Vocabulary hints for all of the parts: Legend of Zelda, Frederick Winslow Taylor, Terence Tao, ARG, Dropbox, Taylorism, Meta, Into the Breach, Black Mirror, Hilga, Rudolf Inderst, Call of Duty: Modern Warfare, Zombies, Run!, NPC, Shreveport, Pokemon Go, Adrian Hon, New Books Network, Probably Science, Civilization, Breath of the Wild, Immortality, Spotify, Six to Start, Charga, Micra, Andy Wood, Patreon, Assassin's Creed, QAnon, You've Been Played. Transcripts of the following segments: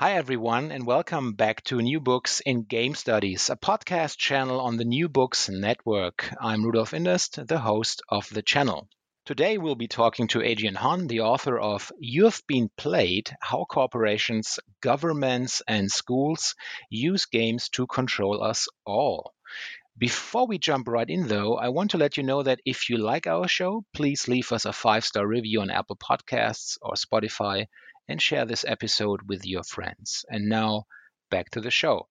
Hi everyone, and welcome back to New Books in Game Studies, a podcast channel on the New Books Network. I'm Rudolf Inderst, the host of the channel. Today we'll be talking to Adrian Hon, the author of You've Been Played: How Corporations, Governments, and Schools Use Games to Control Us All. Before we jump right in, though, I want to let you know that if you like our show, please leave us a 5-star review on Apple Podcasts or Spotify, and share this episode with your friends. And now, back to the show.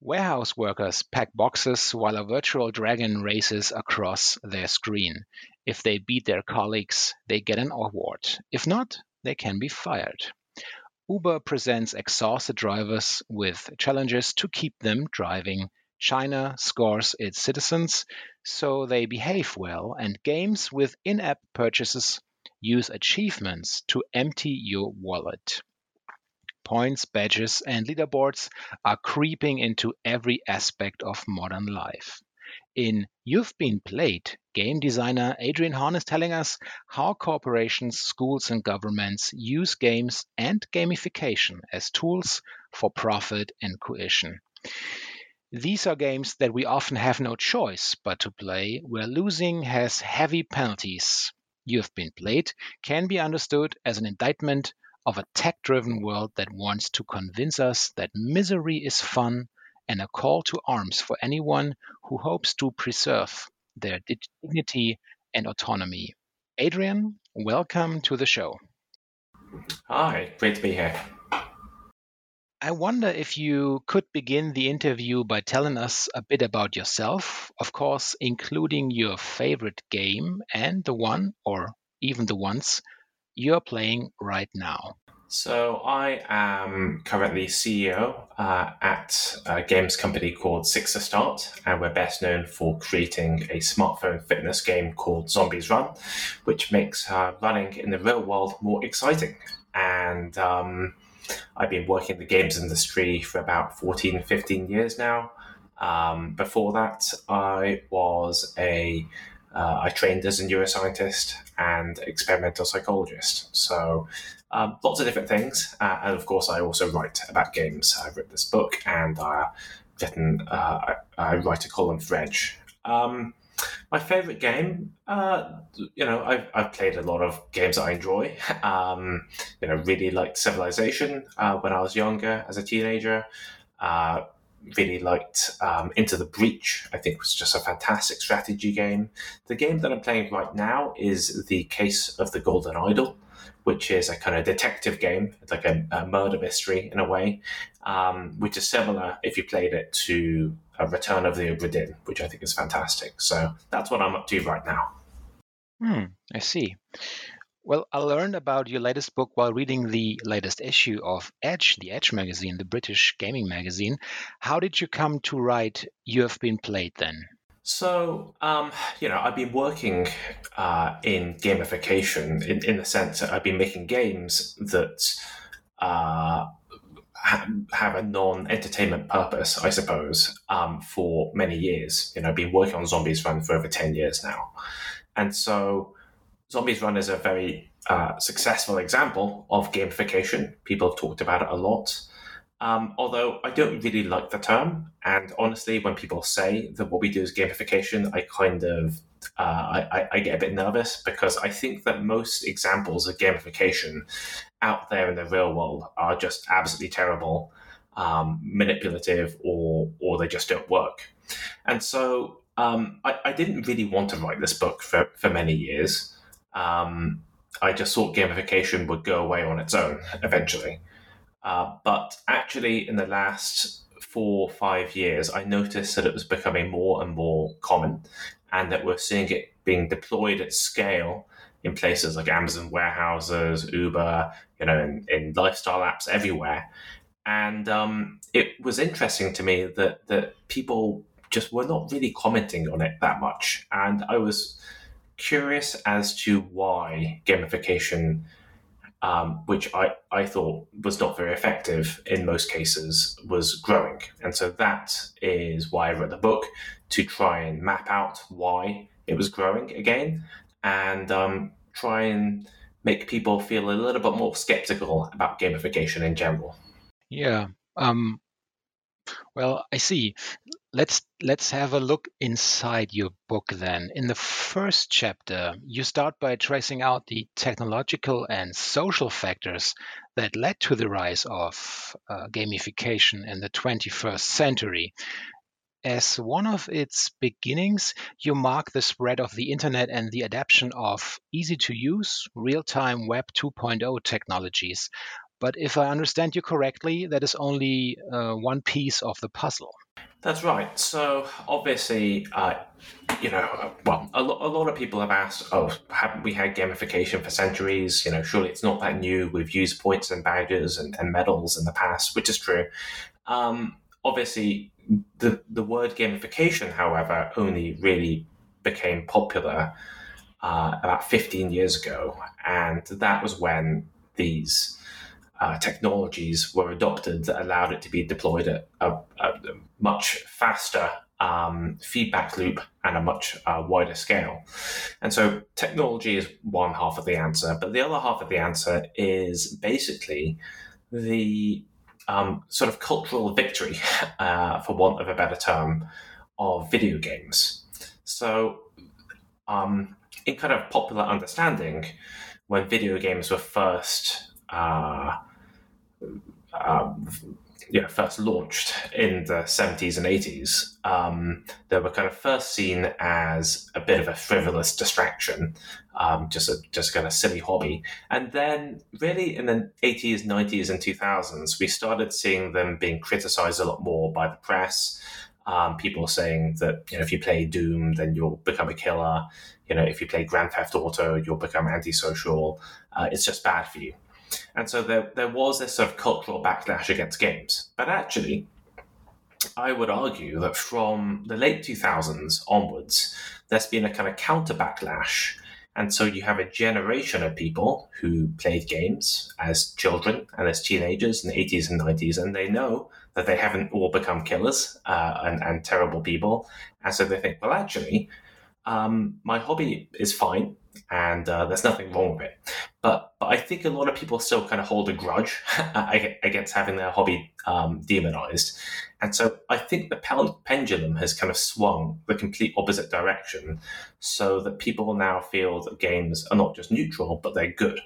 Warehouse workers pack boxes while a virtual dragon races across their screen. If they beat their colleagues, they get an award. If not, they can be fired. Uber presents exhausted drivers with challenges to keep them driving. China scores its citizens so they behave well, and games with in-app purchases use achievements to empty your wallet. Points, badges, and leaderboards are creeping into every aspect of modern life. In You've Been Played, game designer Adrian Hon is telling us how corporations, schools, and governments use games and gamification as tools for profit and coercion. These are games that we often have no choice but to play, where losing has heavy penalties. You've Been Played can be understood as an indictment of a tech-driven world that wants to convince us that misery is fun, and a call to arms for anyone who hopes to preserve their dignity and autonomy. Adrian, welcome to the show. Hi, great to be here. I wonder if you could begin the interview by telling us a bit about yourself, of course, including your favorite game and the one, or even the ones, you're playing right now. So I am currently CEO at a games company called Six to Start, and we're best known for creating a smartphone fitness game called Zombies, Run!, which makes running in the real world more exciting. And I've been working in the games industry for about 14, 15 years now. Before that, I was I trained as a neuroscientist and experimental psychologist. So lots of different things. And of course, I also write about games. I've written this book and I write a column for Edge. My favorite game, I've played a lot of games that I enjoy. Really liked Civilization when I was younger, as a teenager. Really liked Into the Breach. I think was just a fantastic strategy game. The game that I'm playing right now is The Case of the Golden Idol, which is a kind of detective game, like a murder mystery in a way, which is similar, if you played it, to A Return of the Obra Dinn, which I think is fantastic. So that's what I'm up to right now. I see. Well, I learned about your latest book while reading the latest issue of Edge, the Edge magazine, the British gaming magazine. How did you come to write You Have Been Played then? So, I've been working in gamification in the sense that I've been making games that have a non-entertainment purpose, I suppose, for many years. You know, I've been working on Zombies Run for over 10 years now. And so Zombies Run is a very successful example of gamification. People have talked about it a lot. Although I don't really like the term, and honestly, when people say that what we do is gamification, I kind of I get a bit nervous, because I think that most examples of gamification out there in the real world are just absolutely terrible, manipulative, or they just don't work. And so I didn't really want to write this book for many years. I just thought gamification would go away on its own eventually. But actually, in the last 4 or 5 years, I noticed that it was becoming more and more common, and that we're seeing it being deployed at scale in places like Amazon warehouses, Uber, you know, in lifestyle apps everywhere. And it was interesting to me that people just were not really commenting on it that much. And I was curious as to why gamification, which I thought was not very effective in most cases, was growing. And so that is why I wrote the book, to try and map out why it was growing again, and try and make people feel a little bit more skeptical about gamification in general. Yeah. Well, I see. Let's have a look inside your book then. In the first chapter, you start by tracing out the technological and social factors that led to the rise of gamification in the 21st century. As one of its beginnings, you mark the spread of the internet and the adoption of easy-to-use, real-time Web 2.0 technologies. But if I understand you correctly, that is only one piece of the puzzle. That's right. So obviously, a lot of people have asked, haven't we had gamification for centuries? You know, surely it's not that new. We've used points and badges and medals in the past, which is true. Obviously, the word gamification, however, only really became popular about 15 years ago. And that was when these technologies were adopted that allowed it to be deployed at a much faster feedback loop and a much wider scale. And so technology is one half of the answer, but the other half of the answer is basically the sort of cultural victory, for want of a better term, of video games. So in kind of popular understanding, when video games were first first launched in the 70s and 80s, they were kind of first seen as a bit of a frivolous distraction, just kind of silly hobby. And then really in the 80s, 90s and 2000s, we started seeing them being criticized a lot more by the press. People saying that, you know, if you play Doom, then you'll become a killer. You know, if you play Grand Theft Auto, you'll become antisocial. It's just bad for you. And so there was this sort of cultural backlash against games. But actually, I would argue that from the late 2000s onwards, there's been a kind of counter backlash. And so you have a generation of people who played games as children and as teenagers in the 80s and 90s, and they know that they haven't all become killers and terrible people. And so they think, well, actually, my hobby is fine, and there's nothing wrong with it. But I think a lot of people still kind of hold a grudge against having their hobby demonized. And so I think the pendulum has kind of swung the complete opposite direction, so that people now feel that games are not just neutral, but they're good.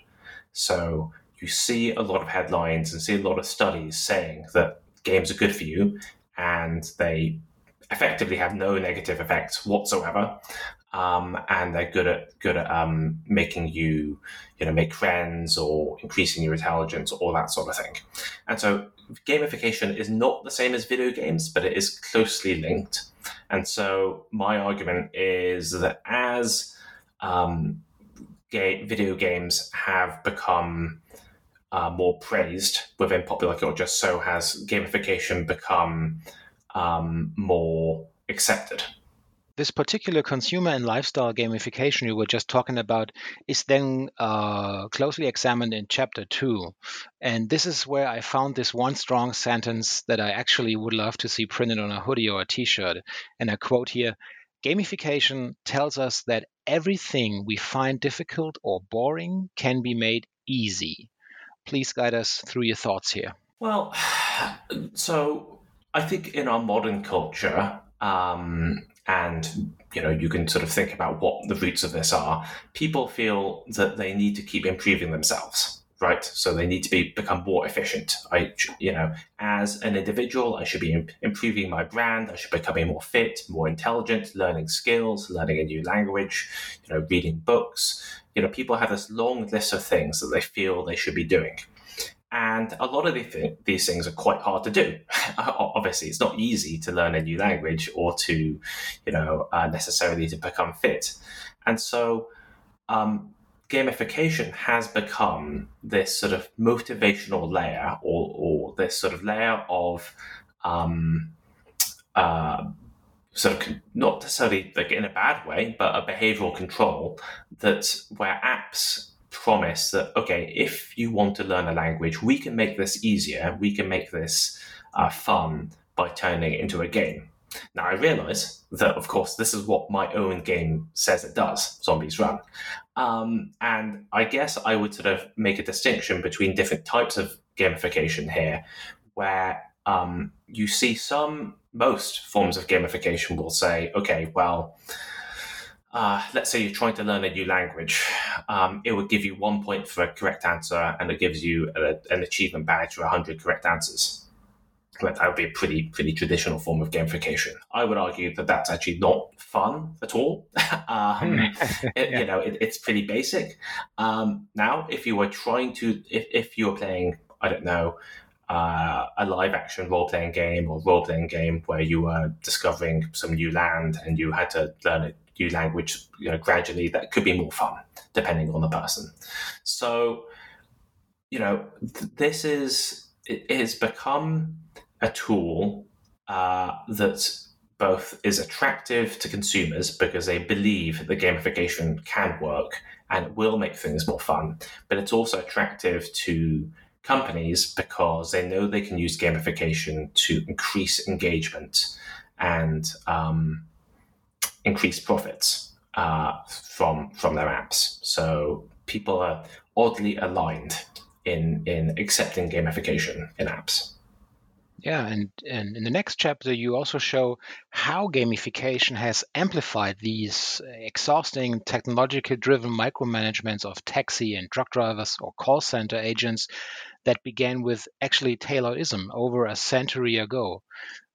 So you see a lot of headlines and see a lot of studies saying that games are good for you, and they effectively have no negative effects whatsoever. And they're good at making you make friends or increasing your intelligence, all that sort of thing. And so gamification is not the same as video games, but it is closely linked. And so my argument is that as video games have become more praised within popular culture, so has gamification become more accepted. This particular consumer and lifestyle gamification you were just talking about is then closely examined in Chapter 2. And this is where I found this one strong sentence that I actually would love to see printed on a hoodie or a T-shirt. And I quote here, "Gamification tells us that everything we find difficult or boring can be made easy." Please guide us through your thoughts here. Well, so I think in our modern culture, and, you know, you can sort of think about what the roots of this are. People feel that they need to keep improving themselves, right? So they need to become more efficient. As an individual, I should be improving my brand. I should become more fit, more intelligent, learning skills, learning a new language, reading books. People have this long list of things that they feel they should be doing. And a lot of these things are quite hard to do. Obviously, it's not easy to learn a new language or to, necessarily to become fit. And so gamification has become this sort of motivational layer or this sort of layer of sort of not necessarily like in a bad way, but a behavioral control that where apps promise that, okay, if you want to learn a language, we can make this easier. We can make this fun by turning it into a game. Now, I realize that, of course, this is what my own game says it does, Zombies Run. And I guess I would sort of make a distinction between different types of gamification here, where you see most forms of gamification will say, okay, well, let's say you're trying to learn a new language. It would give you 1 point for a correct answer, and it gives you an achievement badge for 100 correct answers. But that would be a pretty traditional form of gamification. I would argue that that's actually not fun at all. It's pretty basic. Now, if you were trying to, if you were playing, I don't know, a live-action role-playing game or role-playing game where you were discovering some new land and you had to learn it, new language, gradually, that could be more fun depending on the person. So, it has become a tool that both is attractive to consumers because they believe that gamification can work and it will make things more fun, but it's also attractive to companies because they know they can use gamification to increase engagement and increased profits from their apps. So people are oddly aligned in accepting gamification in apps. Yeah, and in the next chapter, you also show how gamification has amplified these exhausting technological-driven micromanagements of taxi and truck drivers or call center agents that began with actually Taylorism over a century ago.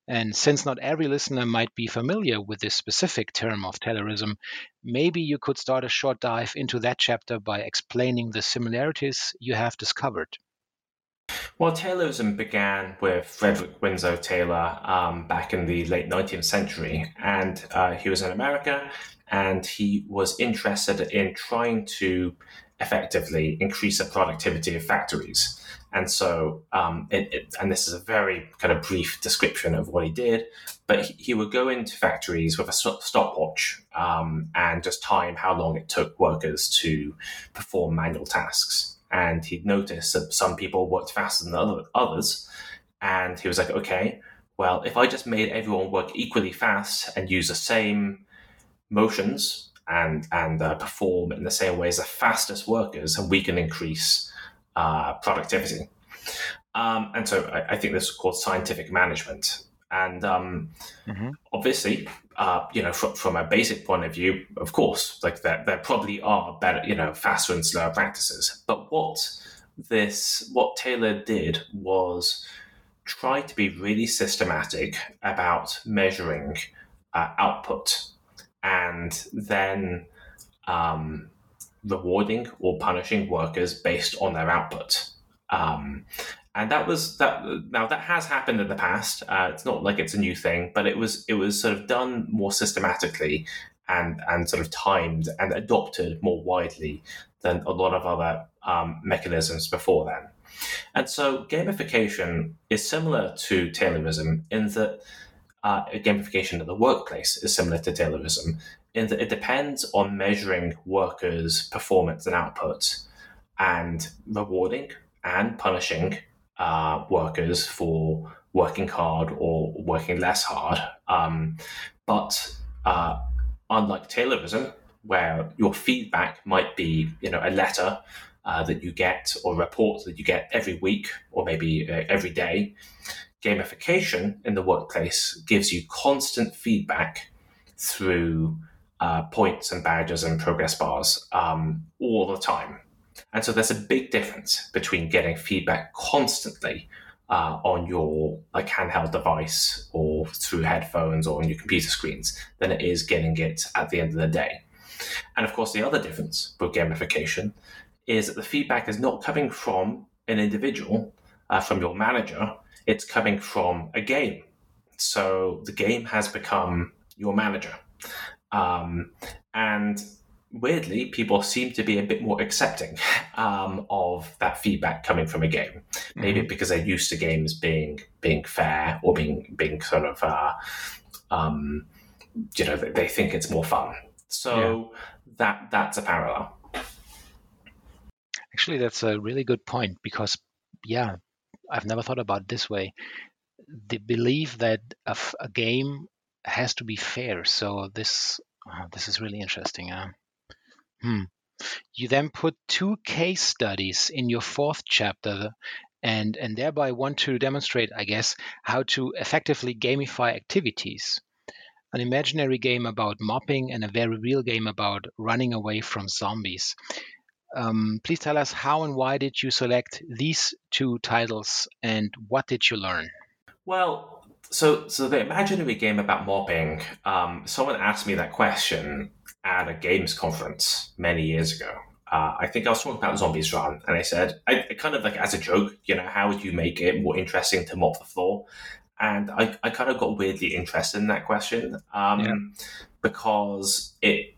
And since not every listener might be familiar with this specific term of Taylorism, maybe you could start a short dive into that chapter by explaining the similarities you have discovered. Well, Taylorism began with Frederick Winslow Taylor back in the late 19th century. And he was in America, and he was interested in trying to effectively increase the productivity of factories. And so, and this is a very kind of brief description of what he did, but he would go into factories with a stopwatch and just time how long it took workers to perform manual tasks. And he'd noticed that some people worked faster than others. And he was like, okay, well, if I just made everyone work equally fast and use the same motions and perform in the same way as the fastest workers, and we can increase productivity. And so I think this is called scientific management. And obviously, from a basic point of view, of course, like there probably are better, faster and slower practices. But what Taylor did was try to be really systematic about measuring output and then rewarding or punishing workers based on their output. And that was that. Now, that has happened in the past. It's not like it's a new thing, but it was sort of done more systematically and sort of timed and adopted more widely than a lot of other mechanisms before then. And so gamification is similar to Taylorism in that gamification of the workplace is similar to Taylorism in that it depends on measuring workers' performance and output and rewarding and punishing workers for working hard or working less hard. But unlike Taylorism, where your feedback might be, a letter that you get or a report that you get every week or maybe every day, gamification in the workplace gives you constant feedback through points and badges and progress bars all the time. And so there's a big difference between getting feedback constantly on your handheld device or through headphones or on your computer screens than it is getting it at the end of the day. And of course, the other difference with gamification is that the feedback is not coming from an individual, from your manager. It's coming from a game. So the game has become your manager. And weirdly, people seem to be a bit more accepting of that feedback coming from a game. Maybe because they're used to games being fair or being sort of, they think it's more fun. So yeah. That's a parallel. Actually, that's a really good point because, yeah, I've never thought about it this way. The belief that a game has to be fair. So this is really interesting. You then put two case studies in your fourth chapter and thereby want to demonstrate, I guess, how to effectively gamify activities. An imaginary game about mopping and a very real game about running away from zombies. Please tell us how and why did you select these two titles and what did you learn? Well, so the imaginary game about mopping, someone asked me that question at a games conference many years ago. I think I was talking about Zombies Run, and I said, I kind of as a joke, how would you make it more interesting to mop the floor? And I kind of got weirdly interested in that question because it...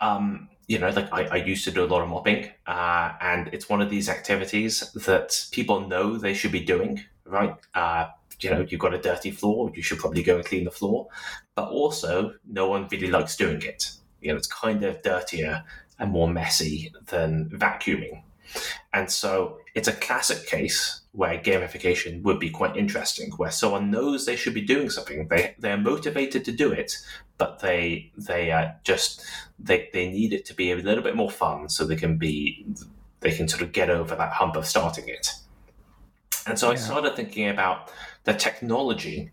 I used to do a lot of mopping, and it's one of these activities that people know they should be doing, right? You've got a dirty floor, you should probably go and clean the floor, but also no one really likes doing it. It's kind of dirtier and more messy than vacuuming. And so it's a classic case where gamification would be quite interesting, where someone knows they should be doing something, they're motivated to do it, but they need it to be a little bit more fun, so they can sort of get over that hump of starting it. And so I started thinking about the technology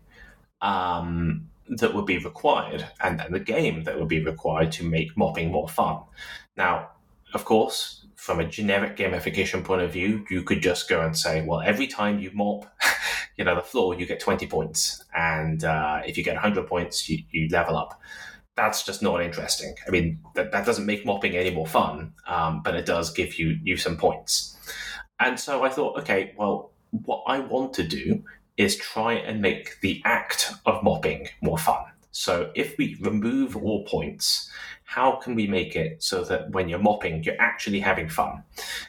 that would be required and the game that would be required to make mopping more fun. Now, of course, from a generic gamification point of view, you could just go and say, well, every time you mop, the floor, you get 20 points. And if you get 100 points, you level up. That's just not interesting. I mean, that doesn't make mopping any more fun, but it does give you some points. And so I thought, okay, well, what I want to do is try and make the act of mopping more fun. So if we remove all points, how can we make it so that when you're mopping, you're actually having fun?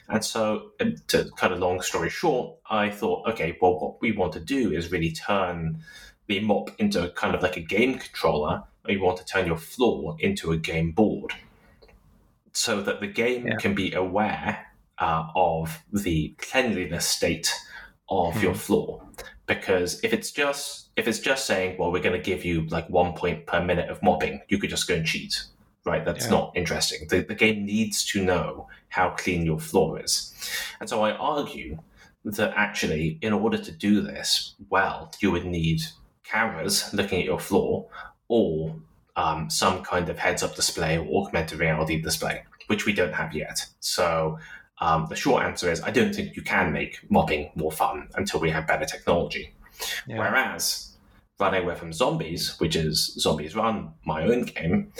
And so, to cut a long story short, I thought, okay, well, what we want to do is really turn the mop into kind of like a game controller. You want to turn your floor into a game board so that the game can be aware of the cleanliness state of your floor. Because if it's just saying, well, we're going to give you 1 point per minute of mopping, you could just go and cheat, right? That's not interesting. The game needs to know how clean your floor is. And so I argue that actually, in order to do this well, you would need cameras looking at your floor or some kind of heads-up display or augmented reality display, which we don't have yet. So... the short answer is I don't think you can make mopping more fun until we have better technology. Yeah. Whereas running away from zombies, which is Zombies Run, my own game,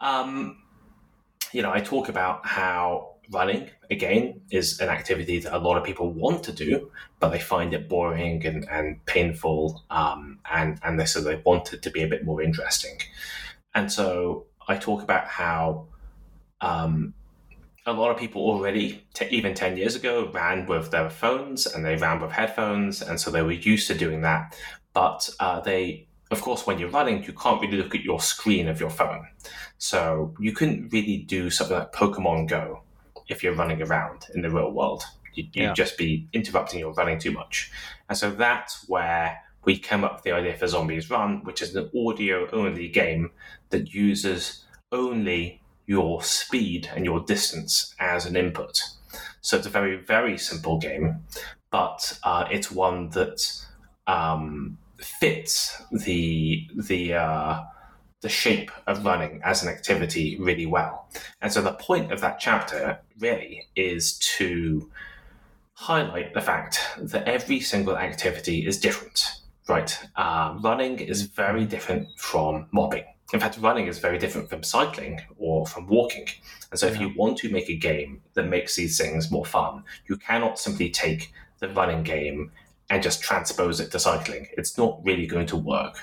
I talk about how running, again, is an activity that a lot of people want to do, but they find it boring and painful, and so they want it to be a bit more interesting. And so I talk about how... a lot of people already, even 10 years ago, ran with their phones and they ran with headphones. And so they were used to doing that. But they of course, when you're running, you can't really look at your screen of your phone. So you couldn't really do something like Pokemon Go if you're running around in the real world. You'd just be interrupting your running too much. And so that's where we came up with the idea for Zombies Run, which is an audio-only game that uses only your speed and your distance as an input. So it's a very, very simple game, but it's one that fits the shape of running as an activity really well. And so the point of that chapter really is to highlight the fact that every single activity is different, right? Running is very different from mobbing. In fact, running is very different from cycling or from walking. And so if you want to make a game that makes these things more fun, you cannot simply take the running game and just transpose it to cycling. It's not really going to work.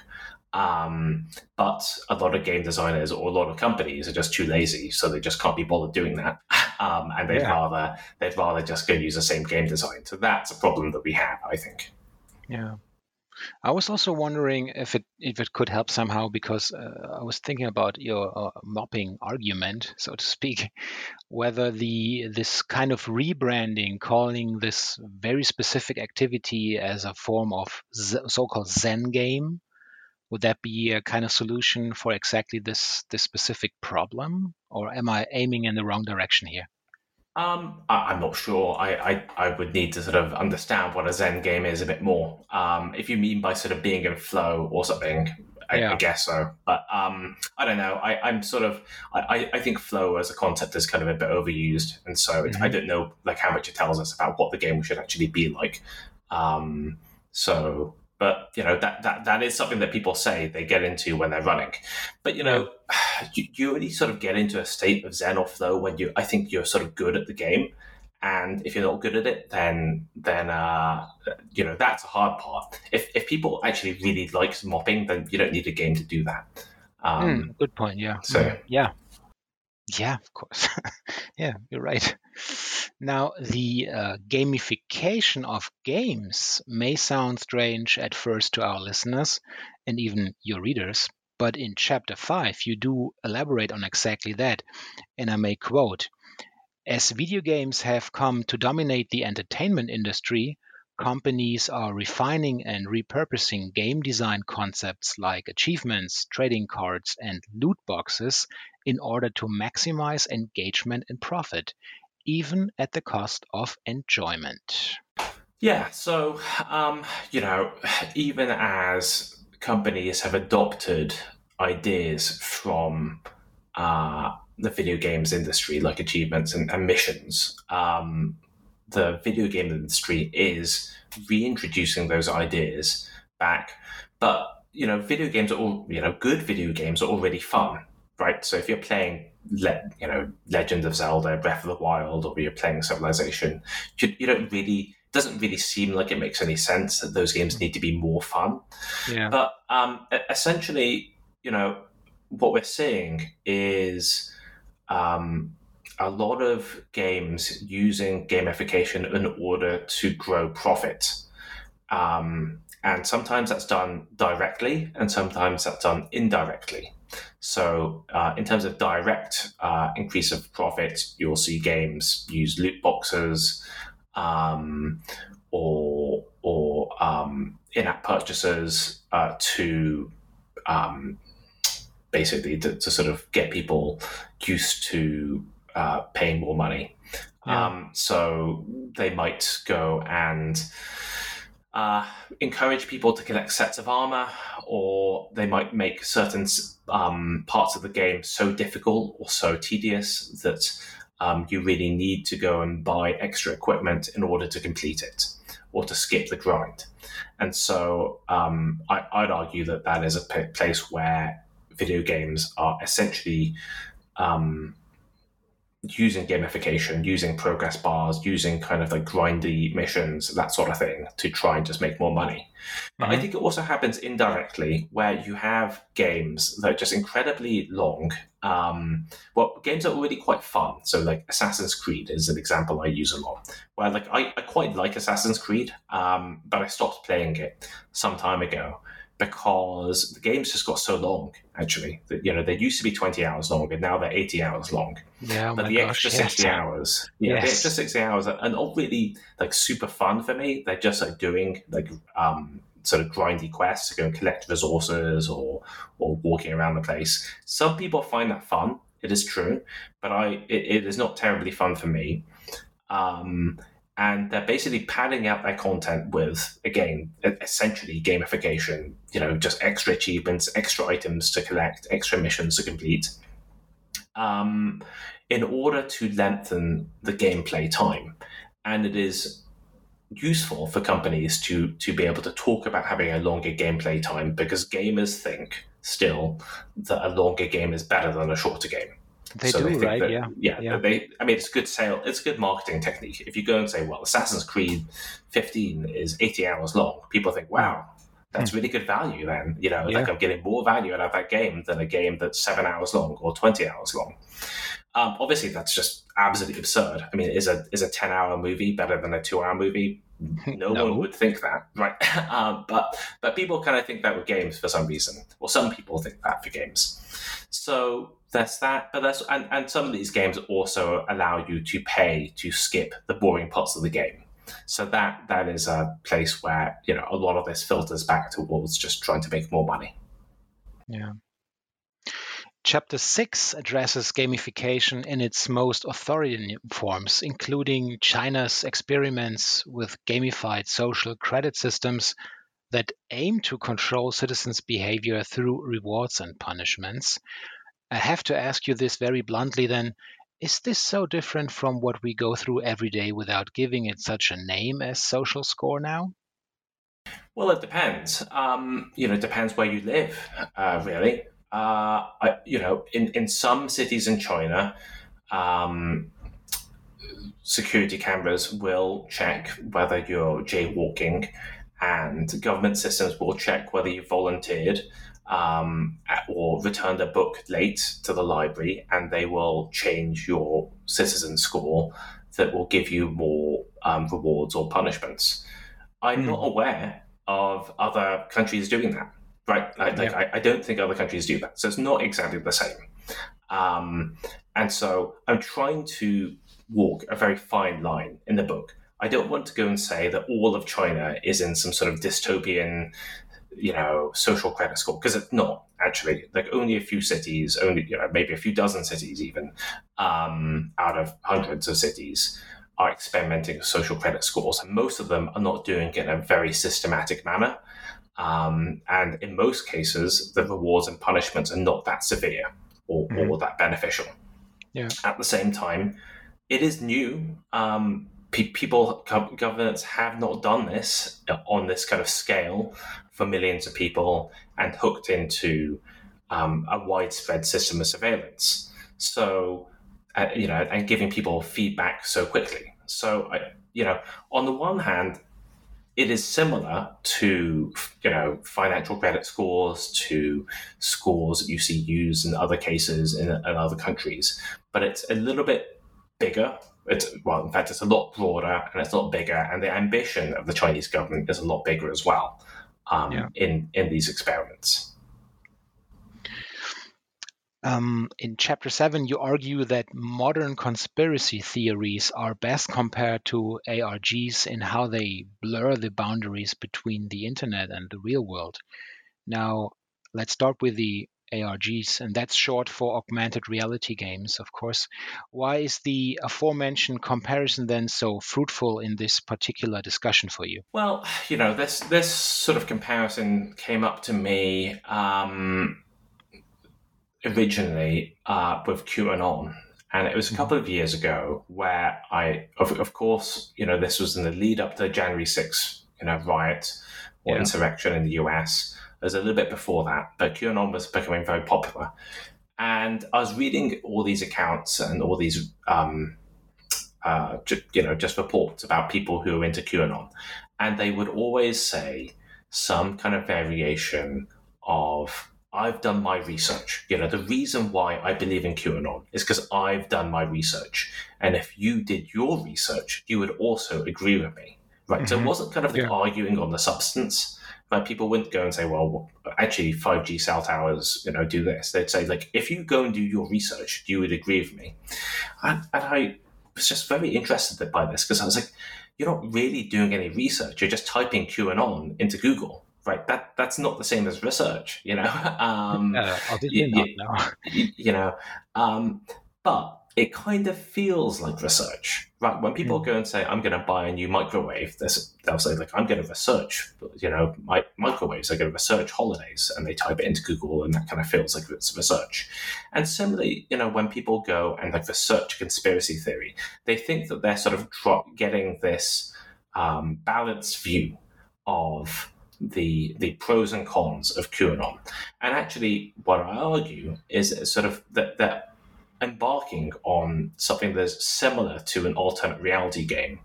But a lot of game designers or a lot of companies are just too lazy, so they just can't be bothered doing that. And they'd rather just go use the same game design. So that's a problem that we have, I think. Yeah. I was also wondering if it could help somehow, because I was thinking about your mopping argument, so to speak, whether this kind of rebranding, calling this very specific activity as a form of so-called Zen game, would that be a kind of solution for exactly this specific problem, or am I aiming in the wrong direction here? I'm not sure. I would need to sort of understand what a Zen game is a bit more. If you mean by sort of being in flow or something, I guess so. But I don't know. I think flow as a concept is kind of a bit overused, and so I don't know like how much it tells us about what the game should actually be like. But you know that is something that people say they get into when they're running. But you know, you really sort of get into a state of Zen or flow when I think you're sort of good at the game, and if you're not good at it, then you know that's a hard part. If people actually really like mopping, then you don't need a game to do that. Good point. Yeah. So yeah, of course. Yeah, you're right. Now, the gamification of games may sound strange at first to our listeners and even your readers, but in Chapter 5, you do elaborate on exactly that, and I may quote, "As video games have come to dominate the entertainment industry, companies are refining and repurposing game design concepts like achievements, trading cards, and loot boxes in order to maximize engagement and profit, even at the cost of enjoyment." Yeah, so, you know, even as companies have adopted ideas from the video games industry, like achievements and missions, the video game industry is reintroducing those ideas back. But, you know, video games are all, you know, good video games are already fun, right? So if you're playing, you know, Legend of Zelda, Breath of the Wild, or you're playing Civilization, you don't really, it doesn't really seem like it makes any sense that those games need to be more fun. Yeah. But essentially, you know, what we're seeing is a lot of games using gamification in order to grow profit. And sometimes that's done directly, and sometimes that's done indirectly. So in terms of direct increase of profit, you'll see games use loot boxes or in-app purchases to sort of get people used to paying more money. Yeah. So they might go and encourage people to collect sets of armor, or they might make certain parts of the game so difficult or so tedious that you really need to go and buy extra equipment in order to complete it or to skip the grind. And so I'd argue that is a place where video games are essentially using gamification, using progress bars, using kind of like grindy missions, that sort of thing, to try and just make more money. But I think it also happens indirectly, where you have games that are just incredibly long. Games are already quite fun. So like Assassin's Creed is an example I use a lot, where like I quite like Assassin's Creed, but I stopped playing it some time ago because the games just got so long, actually. That, you know, they used to be 20 hours long, and now they're 80 hours long. Yeah, oh but the gosh, extra 60 yes. hours. Yeah, yes. The extra 60 hours are not really, like, super fun for me. They're just, like, doing, like, sort of grindy quests to go and collect resources or walking around the place. Some people find that fun. It is true. But it is not terribly fun for me. And they're basically padding out their content with, again, essentially gamification, you know, just extra achievements, extra items to collect, extra missions to complete, in order to lengthen the gameplay time. And it is useful for companies to be able to talk about having a longer gameplay time, because gamers think still that a longer game is better than a shorter game. They think, right? That, yeah. It's a good sale. It's a good marketing technique. If you go and say, well, Assassin's Creed 15 is 80 hours long, people think, wow, that's really good value then. You know, like I'm getting more value out of that game than a game that's 7 hours long or 20 hours long. Obviously, that's just absolutely absurd. I mean, is a 10-hour movie better than a 2-hour movie? No one would think that, right? But people kind of think that with games for some reason, or some people think that for games. So that's that. But and some of these games also allow you to pay to skip the boring parts of the game. So that is a place where, you know, a lot of this filters back towards just trying to make more money. Yeah. Chapter 6 addresses gamification in its most authoritarian forms, including China's experiments with gamified social credit systems that aim to control citizens' behavior through rewards and punishments. I have to ask you this very bluntly then, is this so different from what we go through every day without giving it such a name as social score now? Well, it depends. It depends where you live, really. In some cities in China, security cameras will check whether you're jaywalking, and government systems will check whether you volunteered or returned a book late to the library, and they will change your citizen score that will give you more rewards or punishments. I'm not aware of other countries doing that. Right, I don't think other countries do that. So it's not exactly the same. And so I'm trying to walk a very fine line in the book. I don't want to go and say that all of China is in some sort of dystopian, you know, social credit score, because it's not, actually. Like, only a few cities, maybe a few dozen cities even, out of hundreds of cities, are experimenting with social credit scores. And most of them are not doing it in a very systematic manner. And in most cases, the rewards and punishments are not that severe or that beneficial. Yeah. At the same time, it is new. Governments have not done this on this kind of scale for millions of people and hooked into a widespread system of surveillance. So, and giving people feedback so quickly. So, on the one hand, it is similar to, financial credit scores, to scores that you see used in other cases in other countries, but it's a little bit bigger. It's a lot broader, and it's a lot bigger, and the ambition of the Chinese government is a lot bigger as well in these experiments. In Chapter 7, you argue that modern conspiracy theories are best compared to ARGs in how they blur the boundaries between the internet and the real world. Now, let's start with the ARGs, and that's short for augmented reality games, of course. Why is the aforementioned comparison then so fruitful in this particular discussion for you? Well, this sort of comparison came up to me originally with QAnon, and it was a couple of years ago where I, of course, this was in the lead up to the January 6th, riot or insurrection in the US. It was a little bit before that, but QAnon was becoming very popular. And I was reading all these accounts and all these, just reports about people who were into QAnon. And they would always say some kind of variation of, I've done my research. The reason why I believe in QAnon is because I've done my research. And if you did your research, you would also agree with me. right? Mm-hmm. So it wasn't kind of like arguing on the substance. Like, people wouldn't go and say, well, actually, 5G cell towers, you know, do this. They'd say, like, if you go and do your research, you would agree with me. And I was just very interested by this, because I was like, you're not really doing any research. You're just typing QAnon into Google. Right, that's not the same as research, you know. But it kind of feels like research, right? When people go and say, "I'm going to buy a new microwave," they'll say, "Like, I'm going to research, you know, my microwaves. I'm going to research holidays," and they type it into Google, and that kind of feels like it's research. And similarly, you know, when people go and like research conspiracy theory, they think that they're sort of getting this balanced view of the pros and cons of QAnon. And actually, what I argue is sort of that they're embarking on something that's similar to an alternate reality game,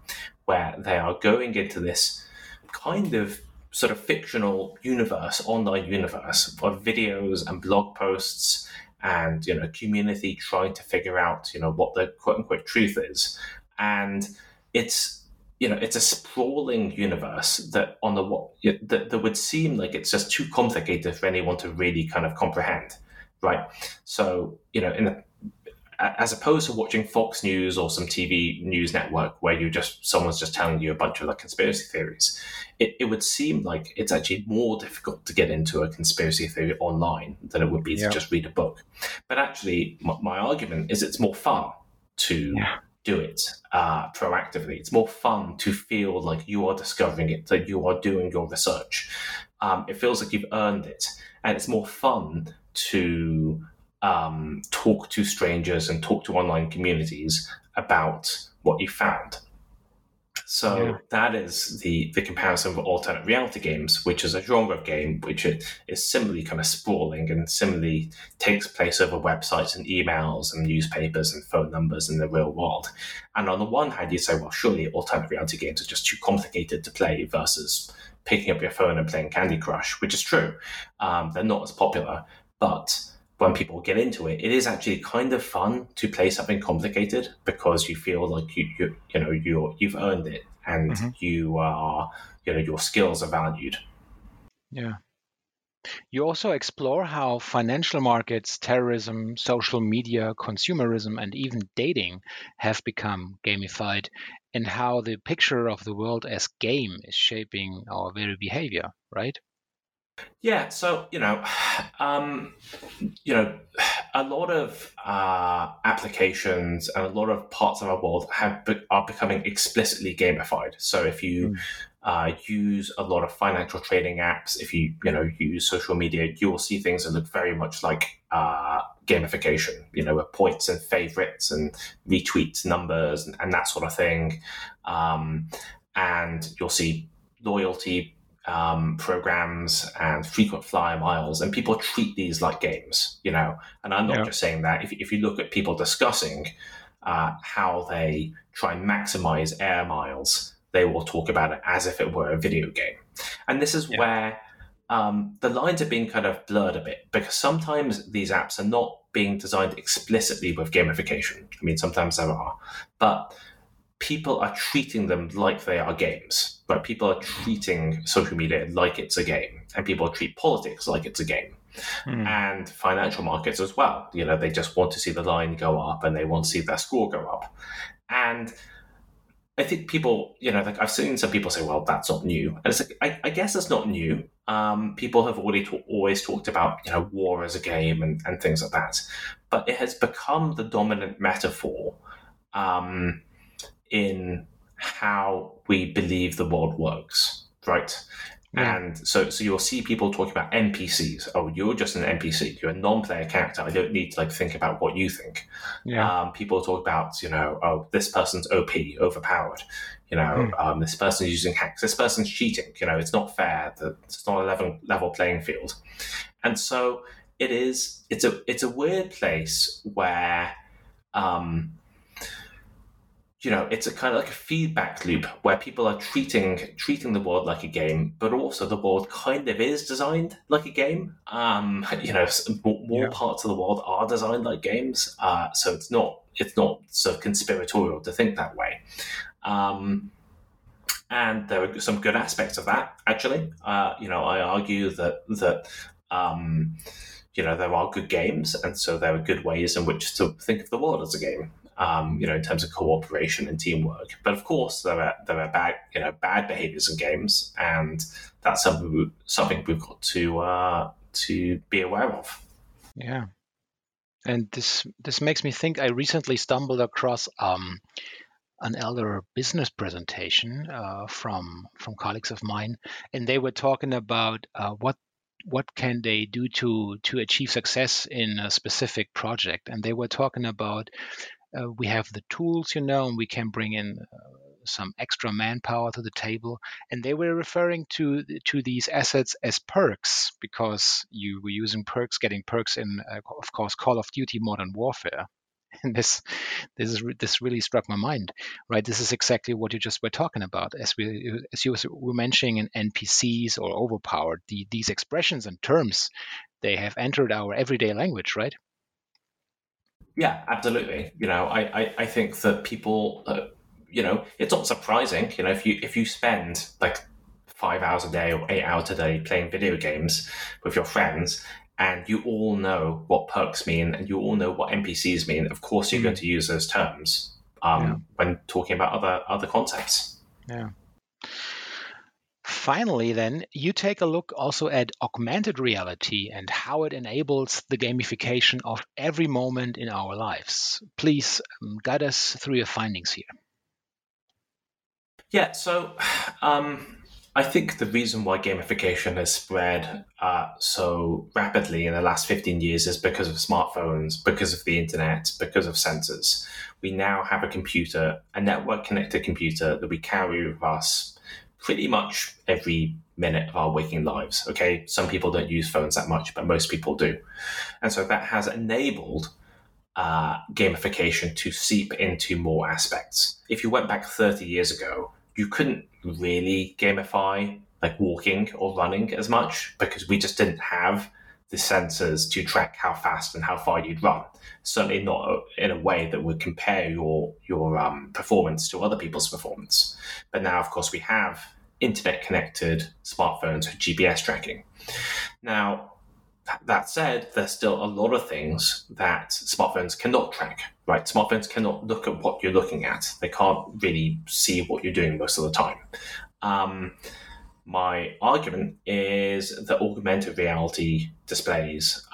where they are going into this kind of sort of fictional universe, online universe, of videos and blog posts and, you know, community trying to figure out, you know, what the quote-unquote truth is. And it's a sprawling universe that that would seem like it's just too complicated for anyone to really kind of comprehend, right? So, you know, as opposed to watching Fox News or some TV news network where someone's just telling you a bunch of like conspiracy theories, it would seem like it's actually more difficult to get into a conspiracy theory online than it would be to just read a book. But actually, my argument is it's more fun to do it proactively. It's more fun to feel like you are discovering it, that you are doing your research. It feels like you've earned it, and it's more fun to talk to strangers and talk to online communities about what you found. So that is the comparison with alternate reality games, which is a genre of game which is similarly kind of sprawling and similarly takes place over websites and emails and newspapers and phone numbers in the real world. And on the one hand, you say, well, surely alternate reality games are just too complicated to play versus picking up your phone and playing Candy Crush, which is true. They're not as popular, but when people get into it, it is actually kind of fun to play something complicated because you feel like you've earned it, and your skills are valued. Yeah. You also explore how financial markets, terrorism, social media, consumerism, and even dating have become gamified, and how the picture of the world as game is shaping our very behavior, right? Yeah, so, a lot of applications and a lot of parts of our world are becoming explicitly gamified. So if you use a lot of financial trading apps, if you use social media, you will see things that look very much like gamification, you know, with points and favorites and retweets, numbers and that sort of thing. And you'll see loyalty programs and frequent flyer miles, and people treat these like games, you know. And I'm not just saying that. If you look at people discussing how they try and maximize air miles, they will talk about it as if it were a video game. And this is where the lines are being kind of blurred a bit, because sometimes these apps are not being designed explicitly with gamification. I mean, sometimes there are, but people are treating them like they are games, right? People are treating social media like it's a game, and people treat politics like it's a game, and financial markets as well. You know, they just want to see the line go up, and they want to see their score go up. And I think people, you know, like I've seen some people say, well, that's not new. And it's like, I guess it's not new. People have always talked about, you know, war as a game and things like that. But it has become the dominant metaphor in how we believe the world works, right? Yeah. And so you'll see people talking about NPCs. Oh, you're just an NPC. You're a non-player character. I don't need to like think about what you think. Yeah. People talk about, you know, oh, this person's OP, overpowered. You know, this person's using hacks. This person's cheating. You know, it's not fair. It's not a level playing field. And so it is. It's a weird place where. You know, it's a kind of like a feedback loop where people are treating the world like a game, but also the world kind of is designed like a game. You know, more parts of the world are designed like games, so it's not so conspiratorial to think that way. And there are some good aspects of that, actually. I argue that there are good games, and so there are good ways in which to think of the world as a game. In terms of cooperation and teamwork. But of course, there are bad behaviors in games, and that's something we've got to be aware of. Yeah, and this makes me think. I recently stumbled across an elder business presentation from colleagues of mine, and they were talking about what can they do to achieve success in a specific project, and they were talking about. We have the tools, and we can bring in some extra manpower to the table. And they were referring to these assets as perks, because you were using perks, getting perks in, of course, Call of Duty: Modern Warfare. And this really struck my mind, right? This is exactly what you just were talking about, as you were mentioning in NPCs or overpowered. These expressions and terms, they have entered our everyday language, right? Yeah, absolutely. I think that people, it's not surprising. If you spend like 5 hours a day or 8 hours a day playing video games with your friends, and you all know what perks mean and you all know what NPCs mean, of course you're going to use those terms when talking about other concepts. Yeah. Finally, then, you take a look also at augmented reality and how it enables the gamification of every moment in our lives. Please guide us through your findings here. Yeah, so I think the reason why gamification has spread so rapidly in the last 15 years is because of smartphones, because of the internet, because of sensors. We now have a computer, a network-connected computer that we carry with us pretty much every minute of our waking lives, okay? Some people don't use phones that much, but most people do. And so that has enabled gamification to seep into more aspects. If you went back 30 years ago, you couldn't really gamify like walking or running as much because we just didn't have the sensors to track how fast and how far you'd run. Certainly not in a way that would compare your performance to other people's performance. But now, of course, we have internet-connected smartphones with GPS tracking. Now, that said, there's still a lot of things that smartphones cannot track, right? Smartphones cannot look at what you're looking at. They can't really see what you're doing most of the time. My argument is that augmented reality displays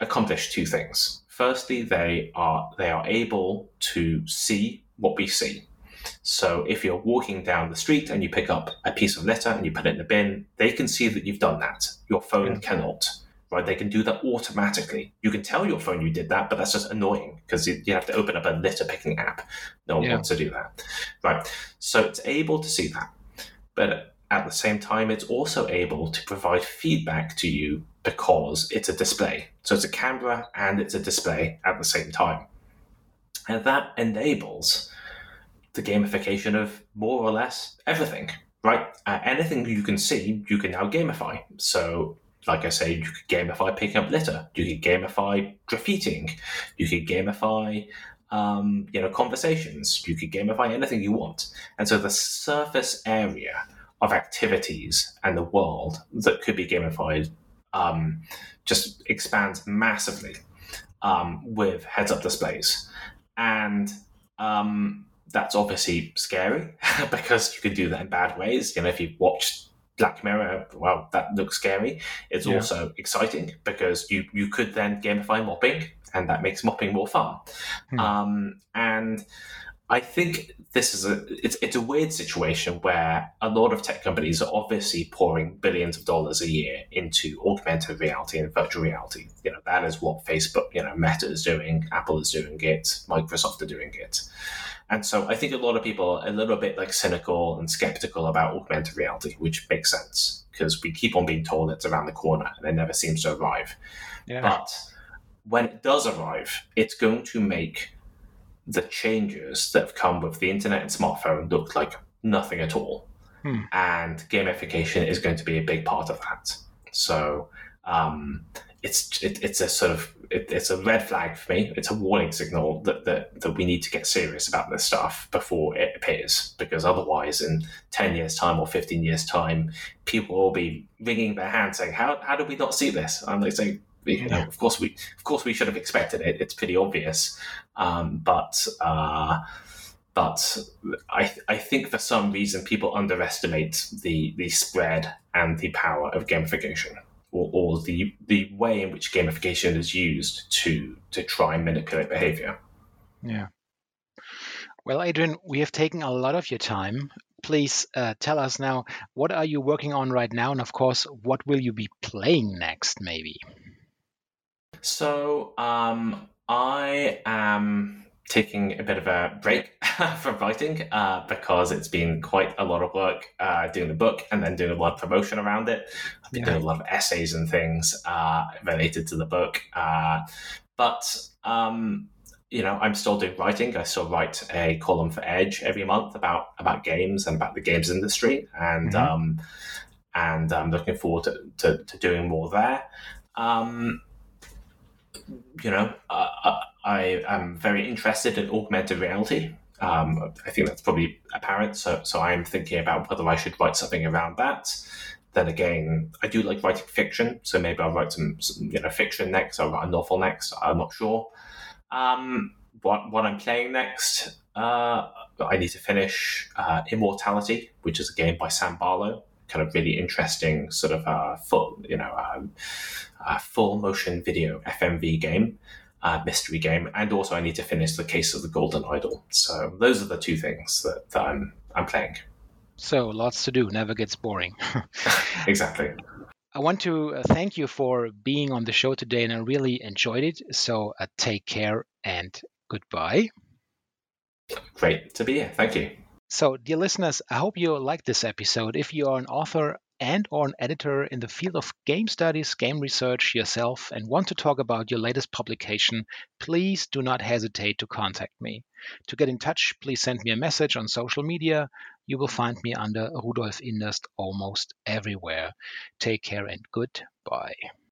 accomplish two things. Firstly, they are able to see what we see. So if you're walking down the street and you pick up a piece of litter and you put it in the bin, they can see that you've done that. Your phone cannot, right? They can do that automatically. You can tell your phone you did that, but that's just annoying because you have to open up a litter picking app. No one wants to do that, right? So it's able to see that. But at the same time, it's also able to provide feedback to you because it's a display. So it's a camera and it's a display at the same time. And that enables the gamification of more or less everything, right? Anything you can see, you can now gamify. So like I say, you could gamify picking up litter. You could gamify graffitiing. You could gamify conversations. You could gamify anything you want. And so the surface area of activities and the world that could be gamified just expands massively with heads-up displays. And that's obviously scary because you can do that in bad ways. If you've watched Black Mirror, well, that looks scary. It's also exciting because you could then gamify mopping, and that makes mopping more fun. And I think this is it's a weird situation where a lot of tech companies are obviously pouring billions of dollars a year into augmented reality and virtual reality. That is what Facebook, Meta is doing, Apple is doing it, Microsoft are doing it. And so I think a lot of people are a little bit like cynical and skeptical about augmented reality, which makes sense because we keep on being told it's around the corner and it never seems to arrive. Yeah. But when it does arrive, it's going to make the changes that have come with the internet and smartphone look like nothing at all. And gamification is going to be a big part of that. So it's a red flag for me. It's a warning signal that we need to get serious about this stuff before it appears, because otherwise in 10 years time or 15 years time, people will be wringing their hands saying, how did we not see this? And they say, of course we should have expected it. It's pretty obvious. But I think for some reason people underestimate the spread and the power of gamification, or the way in which gamification is used to try and manipulate behavior. Yeah. Well, Adrian, we have taken a lot of your time. Please tell us now, what are you working on right now? And of course, what will you be playing next, maybe? So I am taking a bit of a break from writing because it's been quite a lot of work doing the book and then doing a lot of promotion around it. I've been doing a lot of essays and things related to the book. But I'm still doing writing. I still write a column for Edge every month about games and about the games industry. And and I'm looking forward to doing more there. I am very interested in augmented reality. I think that's probably apparent. So I'm thinking about whether I should write something around that. Then again, I do like writing fiction, so maybe I'll write some fiction next. I'll write a novel next. I'm not sure. What I'm playing next? I need to finish Immortality, which is a game by Sam Barlow. Kind of really interesting sort of full motion video FMV game. Mystery game, and also I need to finish The Case of the Golden Idol. So those are the two things that I'm playing. So lots to do, never gets boring. Exactly. I want to thank you for being on the show today, and I really enjoyed it. So take care and goodbye. Great to be here. Thank you. So dear listeners, I hope you liked this episode. If you are an author and or an editor in the field of game studies, game research yourself, and want to talk about your latest publication, please do not hesitate to contact me. To get in touch, please send me a message on social media. You will find me under Rudolf Inderst almost everywhere. Take care and goodbye.